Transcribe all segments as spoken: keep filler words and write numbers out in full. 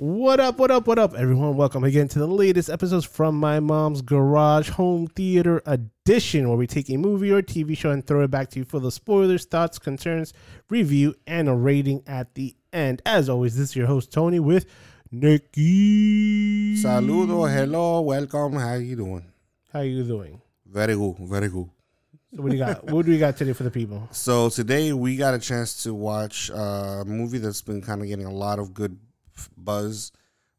What up, what up, what up, everyone? Welcome again to the latest episodes From My Mom's Garage Home Theater Edition, where we take a movie or T V show and throw it back to you for the spoilers, thoughts, concerns, review, and a rating at the end. As always, this is your host, Tony, with Nikki. Saludo, hello, welcome, how you doing? How you doing? Very good, very good. So what do you got? What do we got today for the people? So today we got a chance to watch a movie that's been kind of getting a lot of good buzz,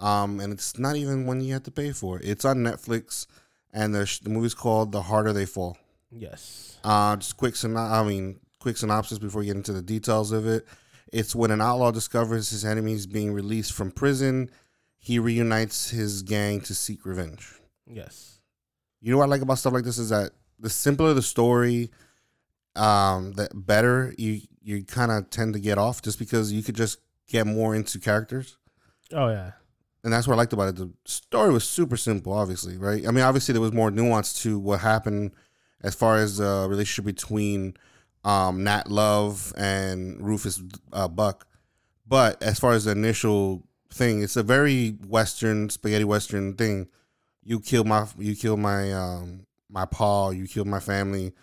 um, and it's not even one you have to pay for. It's on Netflix, and the, sh- the movie's called The Harder They Fall. Yes. Uh, just quick syno- I mean, quick synopsis before we get into the details of it. It's when an outlaw discovers his enemies being released from prison, he reunites his gang to seek revenge. Yes. You know what I like about stuff like this is that the simpler the story, um, the better you you kind of tend to get off, just because you could just get more into characters. Oh, yeah. And that's what I liked about it. The story was super simple, obviously, right? I mean, obviously, there was more nuance to what happened as far as the relationship between um, Nat Love and Rufus uh, Buck. But as far as the initial thing, it's a very Western, spaghetti Western thing. You killed my, you killed my, um, my pa, you killed my family.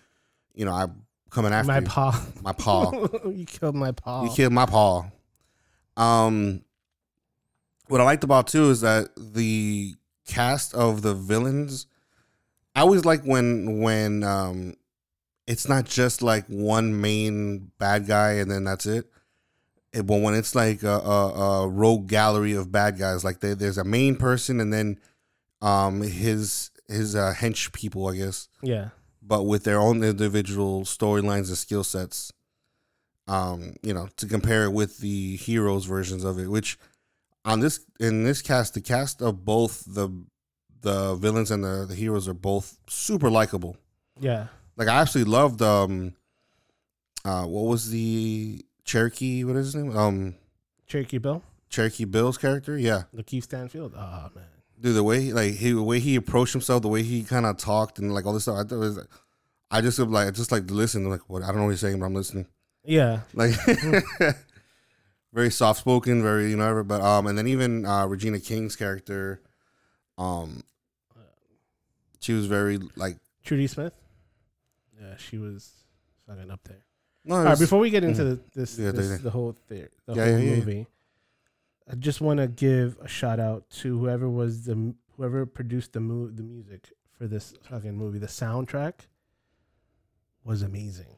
You know, I'm coming after my you. Pa. My pa. You killed my pa. You killed my pa. Um, what I liked about too is that the cast of the villains, I always like when when um, it's not just like one main bad guy and then that's it. it but when it's like a, a, a rogue gallery of bad guys, like they, there's a main person and then um, his his uh, hench people, I guess. Yeah. But with their own individual storylines and skill sets. Um, you know, to compare it with the heroes versions of it, which on this in this cast, the cast of both the the villains and the, the heroes are both super likable. Yeah, like I actually loved um, uh, what was the Cherokee? What is his name? Um, Cherokee Bill. Cherokee Bill's character, yeah. LaKeith Stanfield. Oh man, dude, the way he, like he the way he approached himself, the way he kind of talked, and like all this stuff. I thought it was, I just like just like listen, like what I don't know what he's saying, but I'm listening. Yeah, like very soft spoken, very you know. But um, and then even uh, Regina King's character, um, she was very like Trudy Smith. Yeah, she was fucking up there. No, all right, before we get into yeah. the, this, yeah, this yeah. the whole theory, the yeah, whole yeah, movie, yeah. I just want to give a shout out to whoever was the whoever produced the mo- the music for this fucking movie. The soundtrack was amazing.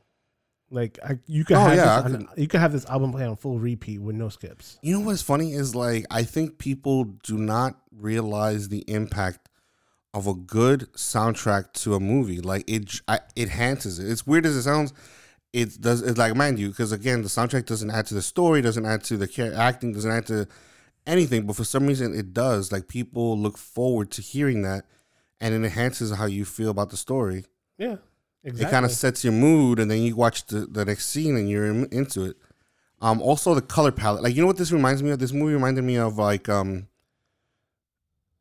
Like I, you could oh, have yeah, this, I could, you could have this album play on full repeat with no skips. You know what's funny is like I think people do not realize the impact of a good soundtrack to a movie. Like it, I, it enhances it. It's weird as it sounds. It does. It's like mind you, because again, the soundtrack doesn't add to the story, doesn't add to the acting, doesn't add to anything. But for some reason, it does. Like people look forward to hearing that, and it enhances how you feel about the story. Yeah. Exactly. It kind of sets your mood, and then you watch the, the next scene, and you're in, into it. Um, also, the color palette. Like, you know what this reminds me of? This movie reminded me of, like, um,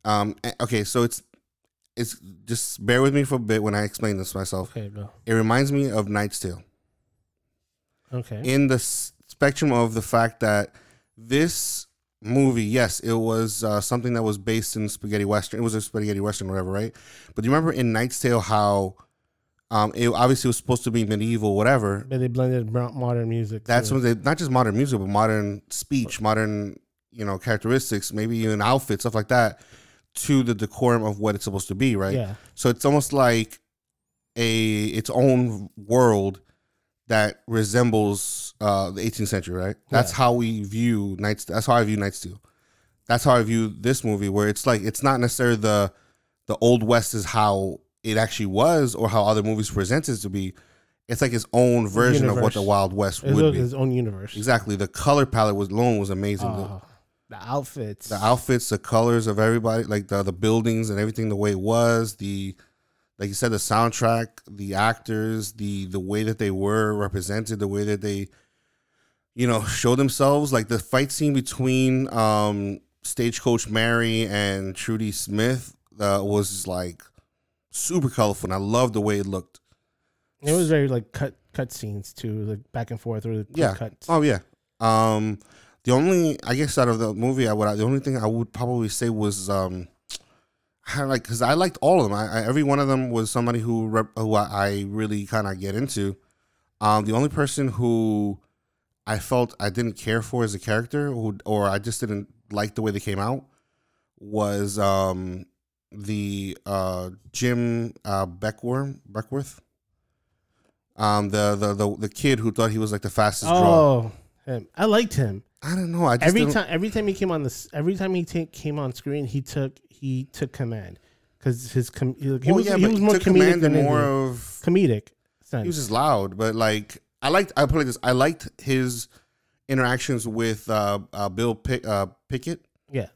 um. okay, so it's, it's just bear with me for a bit when I explain this to myself. Okay, bro. It reminds me of Knight's Tale. Okay. In the spectrum of the fact that this movie, yes, it was uh, something that was based in spaghetti western. It was a spaghetti western, whatever, right? But do you remember in Knight's Tale how... Um, it obviously was supposed to be medieval, whatever. But they blended modern music. That's when they not just modern music, but modern speech, modern you know characteristics, maybe even outfits, stuff like that, to the decorum of what it's supposed to be, right? Yeah. So it's almost like a its own world that resembles uh, the eighteenth century, right? That's yeah. how we view Knight's. That's how I view Knight's Tale. That's how I view this movie, where it's like it's not necessarily the the Old West is how it actually was, or how other movies present it to be. It's like his own version universe. Of what the Wild West it's would be. His own universe. Exactly. The color palette was alone was amazing. Oh, the outfits, the outfits, the colors of everybody, like the the buildings and everything, the way it was. The like you said, the soundtrack, the actors, the the way that they were represented, the way that they, you know, show themselves. Like the fight scene between um, Stagecoach Mary and Trudy Smith uh, was like. Super colorful, and I loved the way it looked. It was very like cut cut scenes too, like back and forth. Or yeah. Cuts. Oh yeah. Um, The only, I guess, out of the movie, I would the only thing I would probably say was, um, I like because I liked all of them. I, I, every one of them was somebody who rep, who I, I really kind of get into. Um, the only person who I felt I didn't care for as a character, who, or I just didn't like the way they came out, was um, the uh, Jim uh, Beckworth. Beckworth. Um, the, the the the kid who thought he was like the fastest. Oh, draw. Him. I liked him. I don't know. I just every time every time he came on this every time he t- came on screen, he took he took command because his com- he, well, was, yeah, he was more took comedic than more of comedic. Sense. He was just loud, but like I liked. I put it like this. I liked his interactions with uh, uh, Bill Pick, uh, Pickett. Yeah,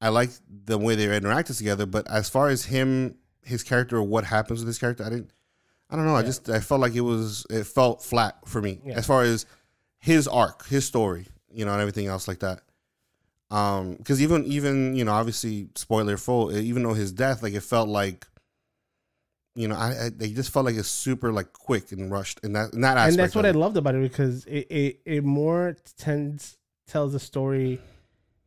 I liked the way they interacted together. But as far as him, his character, or what happens with his character, I didn't. I don't know. Yeah. I just I felt like it was it felt flat for me yeah. as far as his arc, his story, you know, and everything else like that. Um, because even even you know, obviously spoiler full. Even though his death, like it felt like, you know, I, I they just felt like it's super like quick and rushed, and that and that aspect. And that's what I loved about it because it it, it more tends tells a story.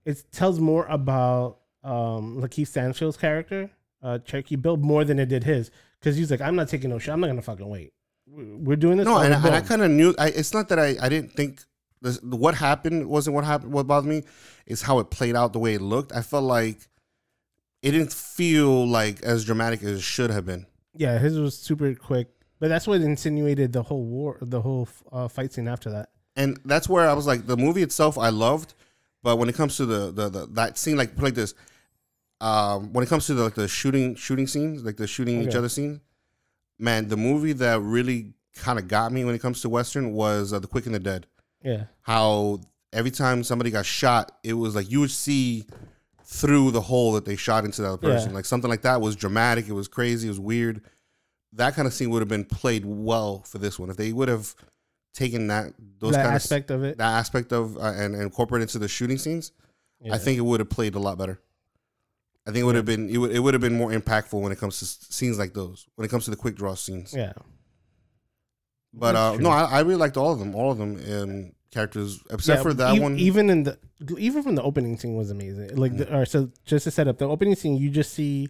It tells more about um, LaKeith Stanfield's character, uh, Cherokee Bill, more than it did his. Because he's like, I'm not taking no shit. I'm not going to fucking wait. We're doing this. No, and, and I kind of knew. I, it's not that I, I didn't think this, what happened wasn't what happened. What bothered me is how it played out the way it looked. I felt like it didn't feel like as dramatic as it should have been. Yeah, his was super quick. But that's what insinuated the whole war, the whole uh, fight scene after that. And that's where I was like, the movie itself I loved. But when it comes to the, the, the that scene, like like this. Um, when it comes to the, like the shooting shooting scenes, like the shooting okay. each other scene, man, the movie that really kind of got me when it comes to Western was uh, The Quick and the Dead. Yeah. How every time somebody got shot, it was like you would see through the hole that they shot into the other person. Yeah. Like something like that was dramatic. It was crazy. It was weird. That kind of scene would have been played well for this one. If they would have taken that those that kind aspect of, of it, that aspect of uh, and, and incorporated into the shooting scenes, yeah. I think it would have played a lot better. I think it would have been it would it would have been more impactful when it comes to scenes like those. When it comes to the quick draw scenes, yeah. But uh, no, I, I really liked all of them, all of them, and characters except yeah, for that e- one. Even in the even from the opening scene was amazing. Like, mm-hmm. the, all right, so just to set up the opening scene, you just see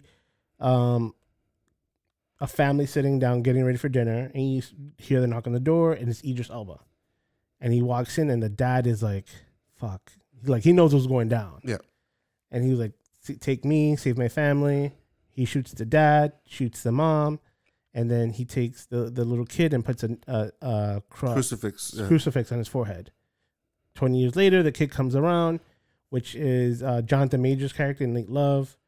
um, a family sitting down, getting ready for dinner, and you hear the knock on the door, and it's Idris Elba, and he walks in, and the dad is like, "Fuck," like he knows what's going down. Yeah, and he was like. Take me, save my family. He shoots the dad, shoots the mom, and then he takes the, the little kid and puts a, a, a cross, crucifix yeah. crucifix on his forehead. Twenty years later, the kid comes around, which is uh, Jonathan Major's character in Nat Love,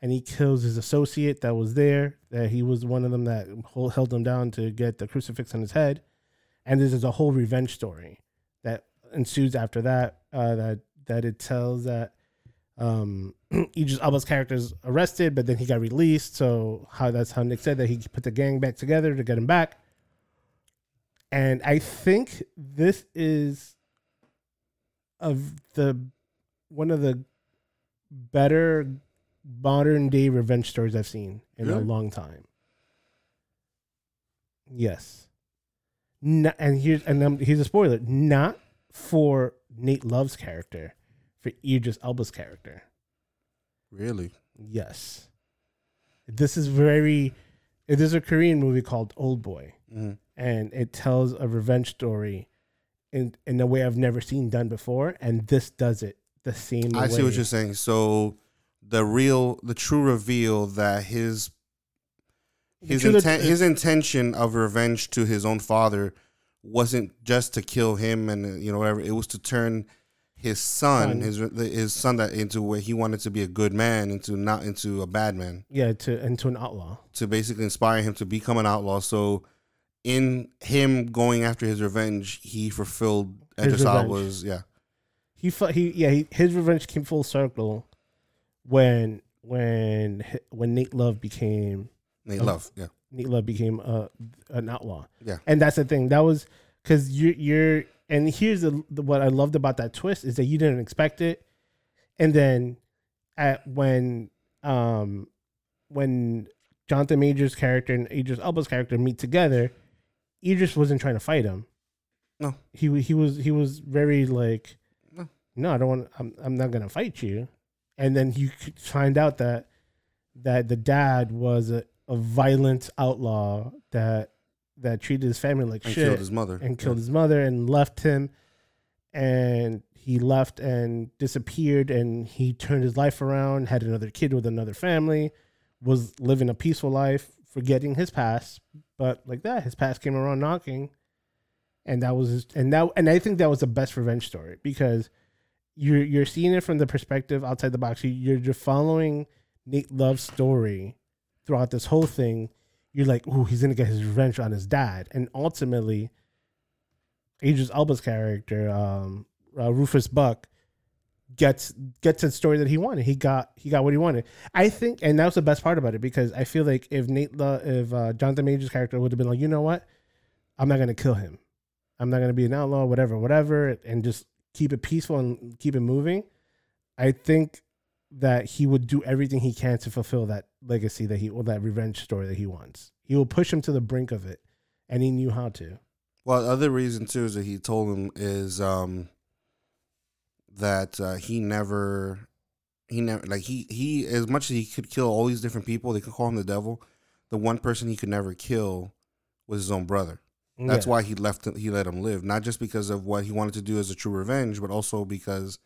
and he kills his associate that was there. That he was one of them that hold, held him down to get the crucifix on his head, and this is a whole revenge story that ensues after that. Uh, that that it tells that. Um, Idris Elba's character is arrested, but then he got released. So how that's how Nick said that he put the gang back together to get him back. And I think this is of the one of the better modern day revenge stories I've seen in really? a long time. Yes, not, and here's and um, here's a spoiler: not for Nate Love's character. For Idris Elba's character. Really? Yes. This is very... There's a Korean movie called Old Boy. Mm. And it tells a revenge story in, in a way I've never seen done before. And this does it the same I way. I see what you're saying. So the real... The true reveal that his... His, inten- his intention of revenge to his own father wasn't just to kill him and, you know, whatever. It was to turn... His son, son, his his son, that into where he wanted to be a good man, into not into a bad man. Yeah, to into an outlaw. To basically inspire him to become an outlaw. So, in him going after his revenge, he fulfilled Idris Elba's. Yeah, he he yeah he, his revenge came full circle when when when Nate Love became Nate uh, Love. Yeah, Nate Love became a an outlaw. Yeah, and that's the thing that was because you you're. And here's the, the, what I loved about that twist is that you didn't expect it, and then at when um, when Jonathan Major's character and Idris Elba's character meet together, Idris wasn't trying to fight him. No, he he was he was very like no, no, I don't want, I'm, I'm not going to fight you. And then you could find out that, that the dad was a, a violent outlaw that, that treated his family like and shit. And killed his mother. And killed yeah. his mother and left him. And he left and disappeared, and he turned his life around, had another kid with another family, was living a peaceful life, forgetting his past. But like that, his past came around knocking. And that was, his, and that, and I think that was the best revenge story, because you're, you're seeing it from the perspective outside the box. You're, you're following Nate Love's story throughout this whole thing. You're like, ooh, he's going to get his revenge on his dad. And ultimately, Idris Elba's character, um, uh, Rufus Buck, gets gets the story that he wanted. He got he got what he wanted. I think, and that was the best part about it, because I feel like if Nate Love, if uh, Jonathan Major's character would have been like, you know what, I'm not going to kill him. I'm not going to be an outlaw, whatever, whatever, and just keep it peaceful and keep it moving. I think that he would do everything he can to fulfill that legacy that he, or that revenge story that he wants. He will push him to the brink of it, and he knew how to. Well, other reason too is that he told him is um, that uh, he never, he never like he he as much as he could kill all these different people, they could call him the devil. The one person he could never kill was his own brother. That's yeah. why he left. He let him live, not just because of what he wanted to do as a true revenge, but also because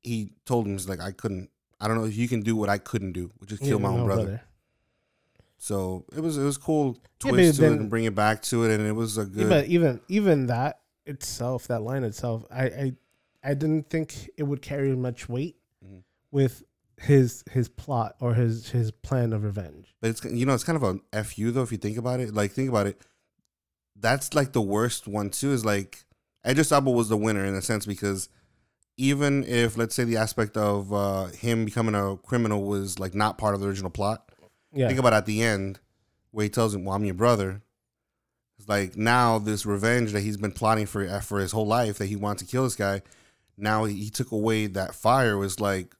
he told him, he's like, I couldn't. I don't know if you can do what I couldn't do, which is kill yeah, my own brother. brother. So it was it was cool twist yeah, to then, it and bring it back to it, and it was a good. Yeah, but even even that itself, that line itself, I I, I didn't think it would carry much weight mm-hmm. with his his plot or his his plan of revenge. But it's you know it's kind of an F you though if you think about it. Like think about it, that's like the worst one too. Is like Idris Elba was the winner in a sense, because even if let's say the aspect of uh, him becoming a criminal was like not part of the original plot. Yeah. Think about at the end where he tells him, well, I'm your brother. It's like now this revenge that he's been plotting for for his whole life, that he wants to kill this guy. Now he, he took away that fire. Was like,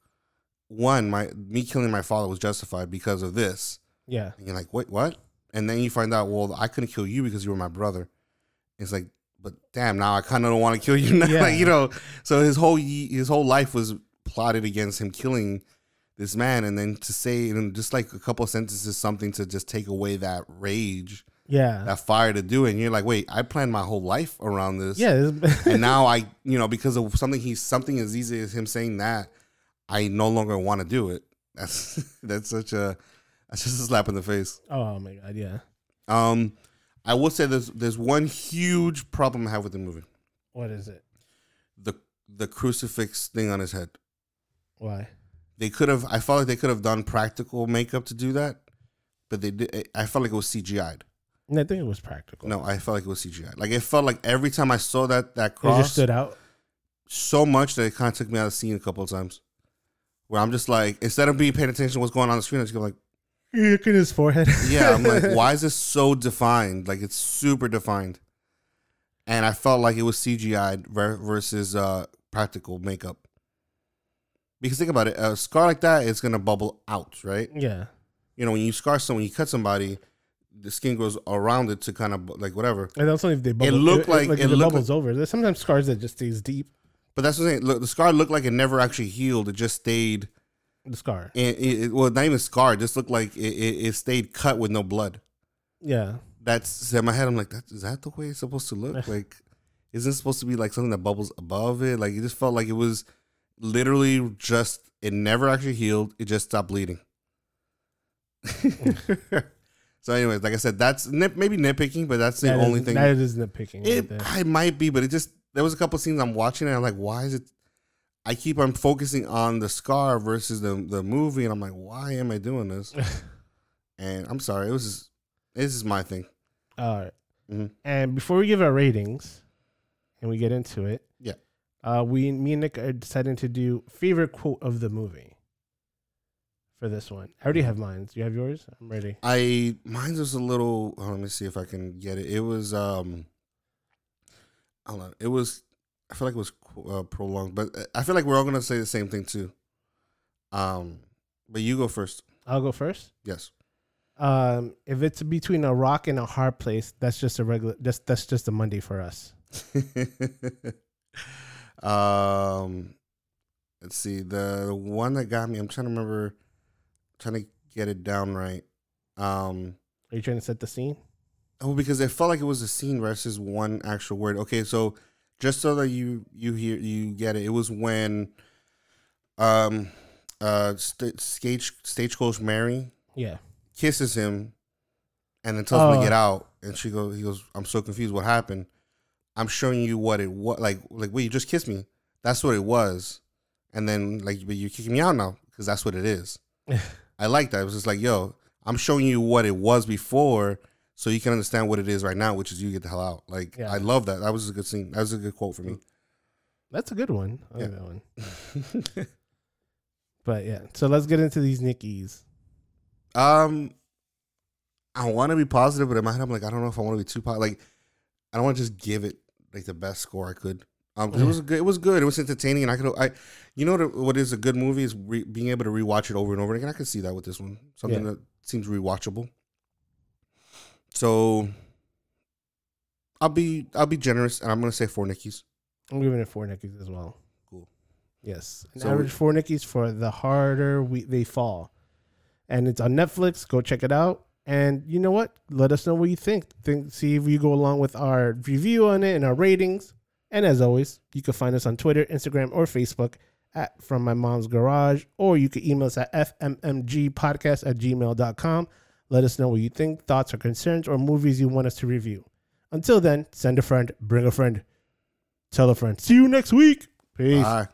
one, my me killing my father was justified because of this. Yeah. And you're like, wait, what? And then you find out, well, I couldn't kill you because you were my brother. It's like, but damn, now I kind of don't want to kill you now. Yeah. Like, you know, so his whole his whole life was plotted against him killing this man, and then to say in just like a couple of sentences something to just take away that rage, yeah, that fire to do it. And you're like, wait, I planned my whole life around this, yeah, and now I, you know, because of something he's something as easy as him saying that, I no longer want to do it. That's that's such a that's just a slap in the face. Oh my god, yeah. Um, I will say there's there's one huge problem I have with the movie. What is it? The the crucifix thing on his head. Why? They could have. I felt like they could have done practical makeup to do that, but they did. I felt like it was C G I'd. No, I think it was practical. No, I felt like it was C G I'd. Like it felt like every time I saw that that cross, it just stood out so much that it kind of took me out of the scene a couple of times. Where I'm just like, instead of being paying attention to what's going on, on the screen, I just go like, look at his forehead. Yeah, I'm like, why is this so defined? Like it's super defined, and I felt like it was C G I'd versus uh, practical makeup. Because think about it, a scar like that is going to bubble out, right? Yeah. You know, when you scar someone, you cut somebody, the skin goes around it to kind of, like, whatever. And that's only if they bubble. It looked like... like it looked bubbles like, over. There's sometimes scars that just stays deep. But that's what I'm saying. Look, the scar looked like it never actually healed. It just stayed... The scar. It, it, well, not even scar. It just looked like it, it, it stayed cut with no blood. Yeah. That's... In my head, I'm like, that, is that the way it's supposed to look? Like, isn't it supposed to be, like, something that bubbles above it? Like, it just felt like it was... Literally, just it never actually healed. It just stopped bleeding. So, anyways, like I said, that's nip, maybe nitpicking, but that's the that only is, thing. That is nitpicking. It right I might be, but it just there was a couple scenes I'm watching and I'm like, why is it? I keep on focusing on the scar versus the the movie, and I'm like, why am I doing this? And I'm sorry, it was just, this is my thing. All right. Mm-hmm. And before we give our ratings, and we get into it, yeah. Uh, we, me and Nick are deciding to do favorite quote of the movie for this one. I already have mine. Do you have yours? I'm ready. I mine was a little. Oh, let me see if I can get it. It was um. Hold on. It was. I feel like it was uh, prolonged, but I feel like we're all gonna say the same thing too. Um, but you go first. I'll go first. Yes. Um, if it's between a rock and a hard place, that's just a regular. That's that's just a Monday for us. Um, Let's see. The one that got me, I'm trying to remember, trying to get it down right. Um, Are you trying to set the scene? Oh, because it felt like it was a scene versus one actual word. Okay, so just so that you you hear you get it, it was when um uh st- stage Stagecoach Mary yeah kisses him and then tells oh. him to get out, and she goes he goes I'm so confused, what happened? I'm showing you what it was, like like wait, you just kissed me, that's what it was, and then like, but you're kicking me out now because that's what it is. I like that. It was just like, yo, I'm showing you what it was before, so you can understand what it is right now, which is you get the hell out. Like, yeah. I love that. That was a good scene. That was a good quote for me. That's a good one. I yeah. like that one. But yeah, so let's get into these Nickies. Um, I want to be positive, but in my head, I'm like, I don't know if I want to be too positive. Like, I don't want to just give it like the best score I could. Um, yeah. it was good. It was good. It was entertaining, and I could. I, you know, what, what is a good movie is re, being able to rewatch it over and over again. I could see that with this one. Something yeah. that seems rewatchable. So I'll be I'll be generous, and I'm gonna say four Nickies. I'm giving it four Nickies as well. Cool. Yes, an so average four Nickies for The Harder we, They Fall, and it's on Netflix. Go check it out, and you know what? Let us know what you think. Think see if you go along with our review on it and our ratings. And as always, you can find us on Twitter, Instagram, or Facebook at From My Mom's Garage, or you can email us at f m m g podcast at gmail dot com. Let us know what you think, thoughts, or concerns, or movies you want us to review. Until then, send a friend, bring a friend, tell a friend. See you next week. Peace. Bye.